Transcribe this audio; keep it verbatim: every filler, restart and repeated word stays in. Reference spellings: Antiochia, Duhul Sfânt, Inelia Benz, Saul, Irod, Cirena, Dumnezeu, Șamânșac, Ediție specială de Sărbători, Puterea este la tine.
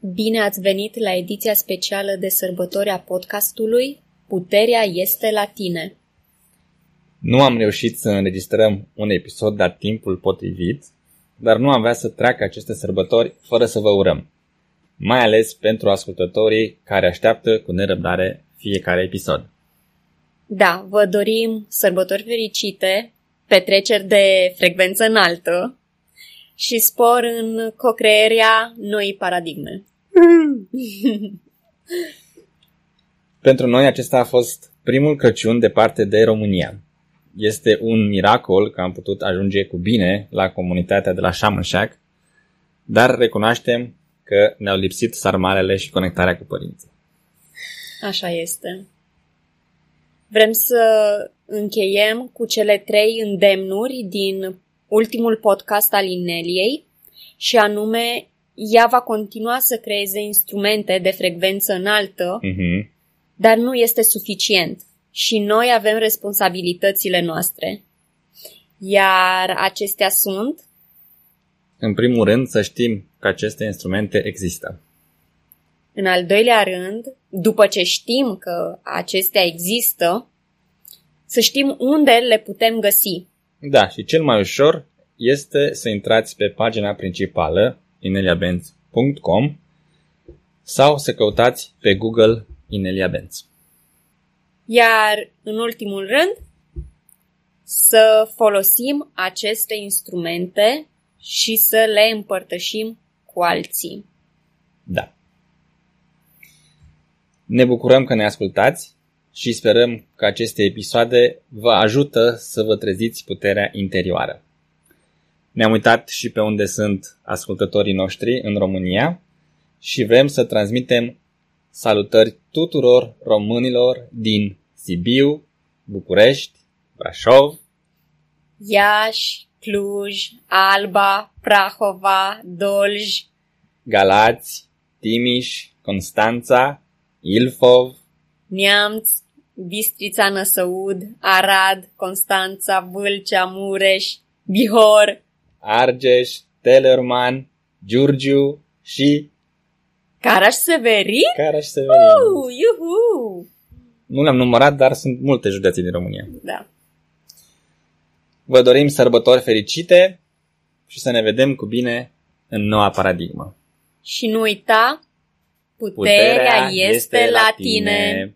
Bine ați venit la ediția specială de sărbători a podcastului Puterea este la tine. Nu am reușit să înregistrăm un episod la timpul potrivit, dar nu avea să treacă aceste sărbători fără să vă urăm. Mai ales pentru ascultătorii care așteaptă cu nerăbdare fiecare episod. Da, vă dorim sărbători fericite, petreceri de frecvență înaltă și spor în co-crearea noii paradigme. Pentru noi acesta a fost primul Crăciun departe de România. Este un miracol că am putut ajunge cu bine la comunitatea de la Șamânșac, dar recunoaștem că ne-au lipsit sarmalele și conectarea cu părinții. Așa este. Vrem să încheiem cu cele trei îndemnuri din ultimul podcast al Ineliei și anume, ea va continua să creeze instrumente de frecvență înaltă, uh-huh. dar nu este suficient și noi avem responsabilitățile noastre. Iar acestea sunt? În primul rând, să știm că aceste instrumente există. În al doilea rând, după ce știm că acestea există, să știm unde le putem găsi. Da, și cel mai ușor este să intrați pe pagina principală inelia benz punct com sau să căutați pe Google Inelia Benz. Iar în ultimul rând, să folosim aceste instrumente și să le împărtășim cu alții. Da. Ne bucurăm că ne ascultați și sperăm că aceste episoade vă ajută să vă treziți puterea interioară. Ne-am uitat și pe unde sunt ascultătorii noștri în România și vrem să transmitem salutări tuturor românilor din Sibiu, București, Brașov, Iași, Cluj, Alba, Prahova, Dolj, Galați, Timiș, Constanța, Ilfov, Neamț, Bistrița Năsăud, Arad, Constanța, Vâlcea, Mureș, Bihor, Argeș, Teleorman, Giurgiu și Caraș-Severin? Caraș-Severin. Uh, iuhu! Nu le-am numărat, dar sunt multe județe din România. Da. Vă dorim sărbători fericite și să ne vedem cu bine în noua paradigmă. Și nu uita, puterea, puterea este la tine!